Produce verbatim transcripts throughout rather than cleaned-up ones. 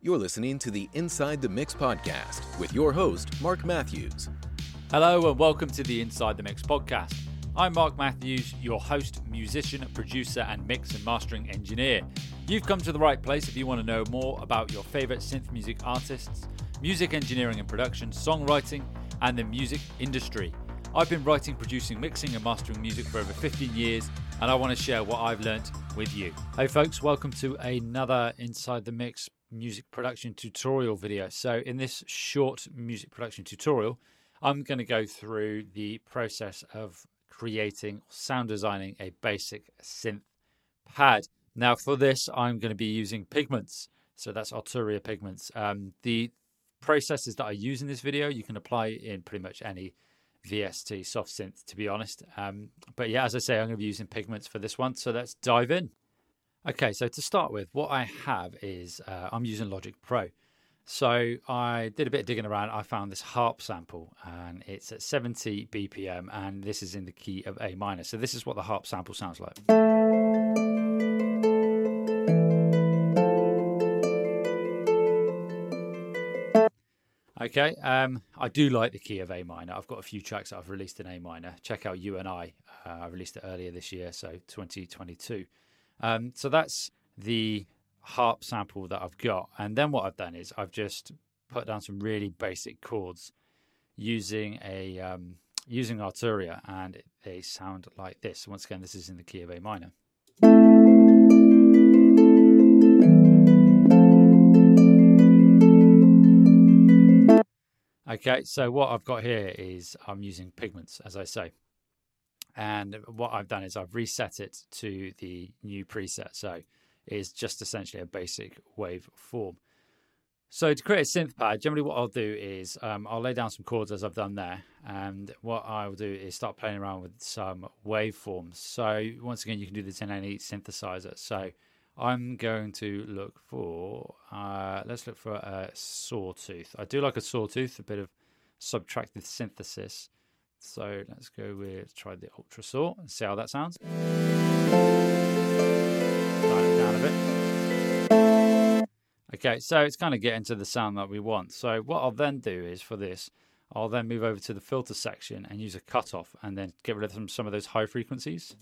You're listening to the Inside the Mix podcast with your host, Mark Matthews. Hello and welcome to the Inside the Mix podcast. I'm Mark Matthews, your host, musician, producer, and mix and mastering engineer. You've come to the right place if you want to know more about your favorite synth music artists, music engineering and production, songwriting, and the music industry. I've been writing, producing, mixing, and mastering music for over fifteen years, and I want to share what I've learned with you. Hey folks, welcome to another Inside the Mix music production tutorial video. So in this short music production tutorial, I'm going to go through the process of creating, sound designing a basic synth pad. Now for this, I'm going to be using pigments. So that's Arturia Pigments. Um, the processes that I use in this video, you can apply in pretty much any V S T soft synth, to be honest. Um, but yeah, as I say, I'm going to be using pigments for this one. So let's dive in. Okay, so to start with, what I have is uh, I'm using Logic Pro. So I did a bit of digging around. I found this harp sample, and it's at seventy B P M, and this is in the key of A minor. So this is what the harp sample sounds like. Okay, um, I do like the key of A minor. I've got a few tracks that I've released in A minor. Check out You and I. Uh, I released it earlier this year, so twenty twenty-two. Um, so that's the harp sample that I've got. And then what I've done is I've just put down some really basic chords using a um, using Arturia, and they sound like this. Once again, this is in the key of A minor. Okay, so what I've got here is I'm using pigments, as I say. And what I've done is I've reset it to the new preset. So it's just essentially a basic wave form. So to create a synth pad, generally what I'll do is um, I'll lay down some chords as I've done there. And what I'll do is start playing around with some waveforms. So once again, you can do this in any synthesizer. So I'm going to look for, uh, let's look for a sawtooth. I do like a sawtooth, a bit of subtractive synthesis. So let's go with, try the Ultra Saw and see how that sounds. Dial it down a bit. Okay, so it's kind of getting to the sound that we want. So what I'll then do is for this, I'll then move over to the filter section and use a cutoff and then get rid of some, some of those high frequencies.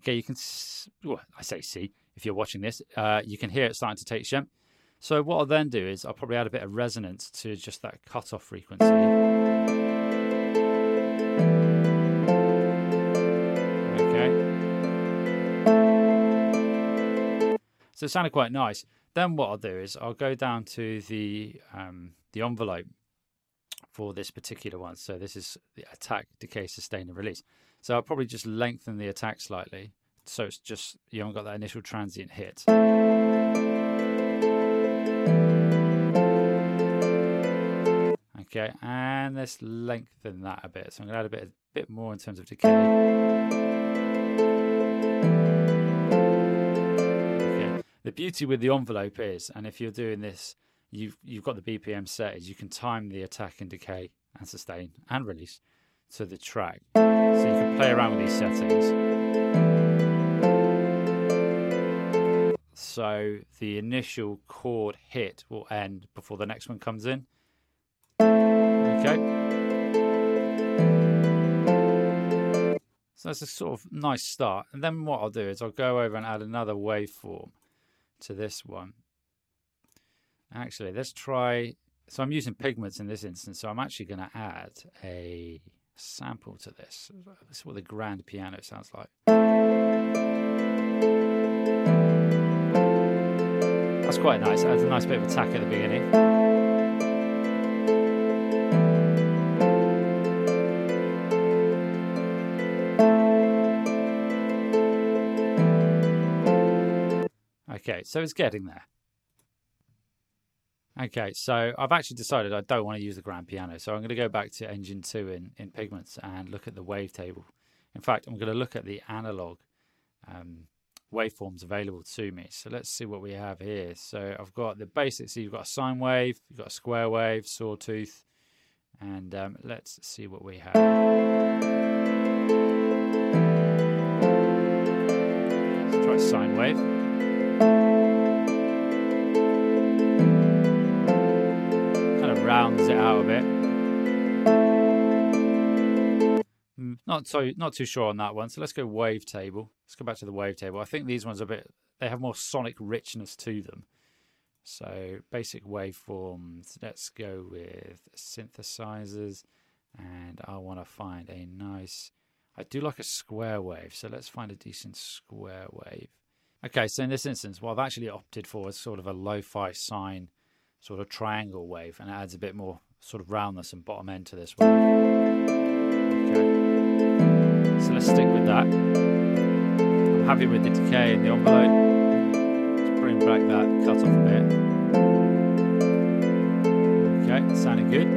Okay, you can, well, I say see, if you're watching this, uh, you can hear it starting to take shape. So what I'll then do is I'll probably add a bit of resonance to just that cutoff frequency. Okay. So it sounded quite nice. Then what I'll do is I'll go down to the um, the envelope for this particular one. So this is the attack, decay, sustain, and release. So I'll probably just lengthen the attack slightly. So it's just, you haven't got that initial transient hit. Okay, and let's lengthen that a bit. So I'm going to add a bit, a bit more in terms of decay. Okay. The beauty with the envelope is, and if you're doing this, you've, you've got the B P M set, is you can time the attack and decay and sustain and release to the track. So you can play around with these settings. So the initial chord hit will end before the next one comes in. Okay. So that's a sort of nice start. And then what I'll do is I'll go over and add another waveform to this one. Actually, let's try... So I'm using pigments in this instance, so I'm actually going to add a... sample to this. This is what the grand piano sounds like. That's quite nice. It adds a nice bit of attack at the beginning. Okay, so it's getting there. Okay, so I've actually decided I don't want to use the grand piano. So I'm going to go back to Engine two in, in Pigments and look at the wavetable. In fact, I'm going to look at the analog um, waveforms available to me. So let's see what we have here. So I've got the basics. So you've got a sine wave, you've got a square wave, sawtooth, and um, let's see what we have. Sine wave. Kind of rounds it out a bit. Not so, not too sure on that one. So let's go wavetable. Let's go back to the wavetable. I think these ones are a bit. They have more sonic richness to them. So basic waveforms. Let's go with synthesizers, and I want to find a nice. I do like a square wave, so let's find a decent square wave. Okay, so in this instance, what I've actually opted for is sort of a lo-fi sine sort of triangle wave, and it adds a bit more sort of roundness and bottom end to this one. Okay, so let's stick with that. I'm happy with the decay and the envelope. Let's bring back that cut off a bit. Okay, sounding good.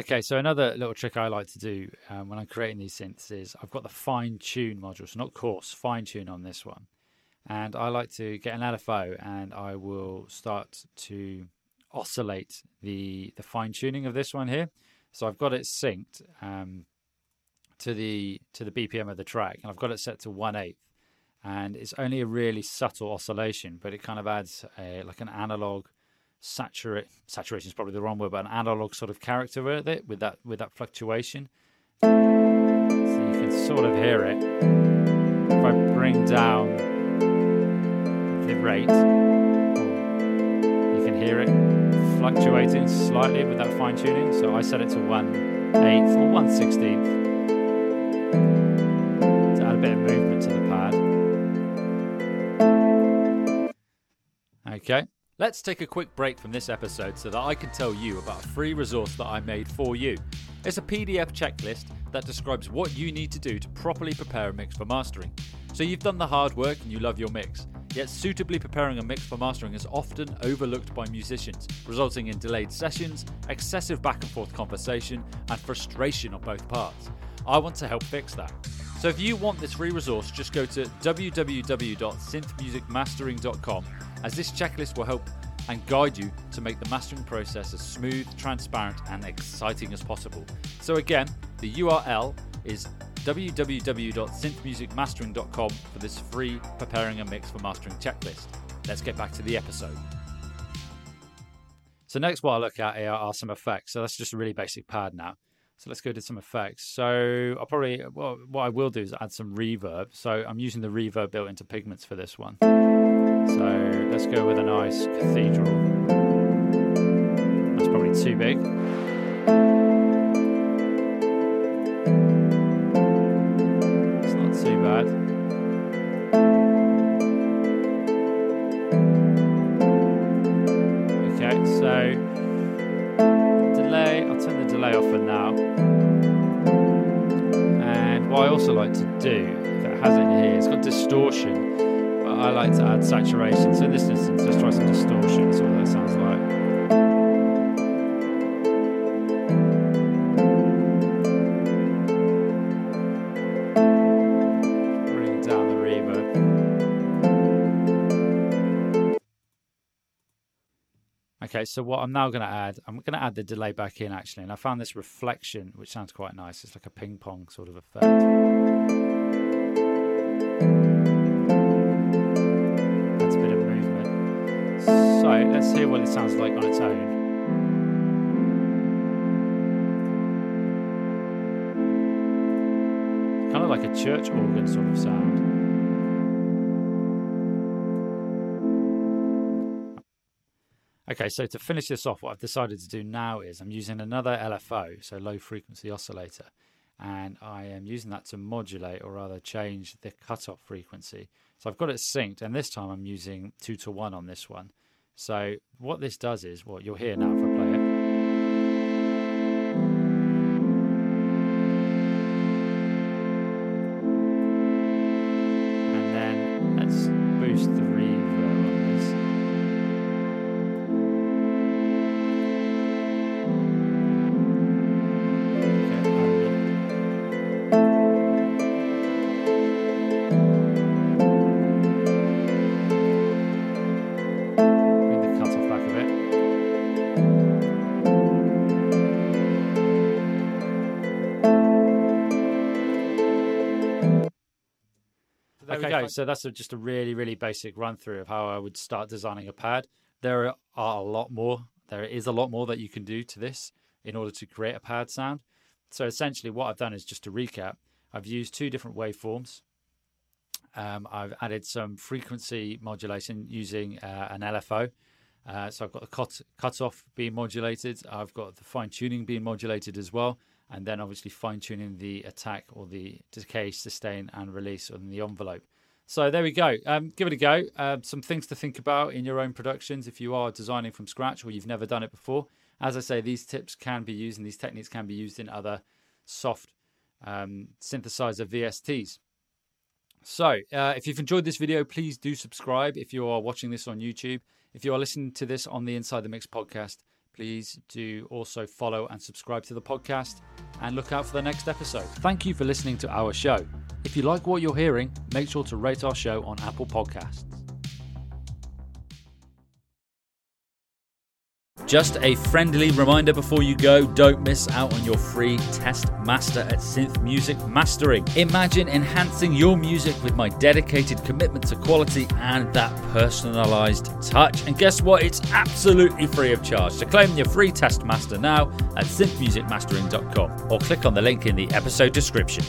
Okay, so another little trick I like to do um, when I'm creating these synths is I've got the fine-tune module, so not coarse, fine-tune on this one. And I like to get an L F O and I will start to oscillate the, the fine-tuning of this one here. So I've got it synced um, to the to the B P M of the track, and I've got it set to one eighth. And it's only a really subtle oscillation, but it kind of adds a, like an analog Saturate, saturation is probably the wrong word, but an analog sort of character with it, with that with that fluctuation. So you can sort of hear it. If I bring down the rate, you can hear it fluctuating slightly with that fine tuning. So I set it to one eighth or one sixteenth to add a bit of movement to the pad. Okay. Let's take a quick break from this episode so that I can tell you about a free resource that I made for you. It's a P D F checklist that describes what you need to do to properly prepare a mix for mastering. So you've done the hard work and you love your mix, yet suitably preparing a mix for mastering is often overlooked by musicians, resulting in delayed sessions, excessive back and forth conversation, and frustration on both parts. I want to help fix that. So if you want this free resource, just go to w w w dot synth music mastering dot com, as this checklist will help and guide you to make the mastering process as smooth, transparent, and exciting as possible. So again, the U R L is w w w dot synth music mastering dot com for this free Preparing a Mix for Mastering checklist. Let's get back to the episode. So next what I'll look at here are some effects. So that's just a really basic pad now. So let's go to some effects. So I'll probably, well, what I will do is add some reverb. So I'm using the reverb built into Pigments for this one. So let's go with a nice cathedral. That's probably too big. It's not too bad. Okay, so delay, I'll turn the delay off for now. And what I also like to do, if it has it here, it's got distortion. I like to add saturation, so in this instance, let's try some distortion, see what that sounds like. Bring down the reverb. Okay, so what I'm now going to add, I'm going to add the delay back in actually, and I found this reflection, which sounds quite nice. It's like a ping pong sort of effect. So let's hear what it sounds like on its own. Kind of like a church organ sort of sound. Okay, so to finish this off, what I've decided to do now is I'm using another L F O, so low frequency oscillator, and I am using that to modulate, or rather change the cutoff frequency. So I've got it synced, and this time I'm using two to one on this one. So what this does is, well, you'll hear now if I play it. And then let's boost the reverb on this. Thank you. There okay, we go. So that's a, just a really, really basic run through of how I would start designing a pad. There are a lot more. There is a lot more that you can do to this in order to create a pad sound. So essentially what I've done is, just to recap, I've used two different waveforms. Um, I've added some frequency modulation using uh, an L F O. Uh, so I've got the cut cutoff being modulated. I've got the fine tuning being modulated as well. And then obviously fine tuning the attack or the decay, sustain and release on the envelope. So there we go. Um, give it a go. Uh, some things to think about in your own productions if you are designing from scratch or you've never done it before. As I say, these tips can be used and these techniques can be used in other soft um, synthesizer V S Ts. So uh, if you've enjoyed this video, please do subscribe if you are watching this on YouTube. If you are listening to this on the Inside the Mix podcast, please do also follow and subscribe to the podcast and look out for the next episode. Thank you for listening to our show. If you like what you're hearing, make sure to rate our show on Apple Podcasts. Just a friendly reminder before you go, don't miss out on your free test master at Synth Music Mastering. Imagine enhancing your music with my dedicated commitment to quality and that personalized touch. And guess what? It's absolutely free of charge. So claim your free test master now at synth music mastering dot com or click on the link in the episode description.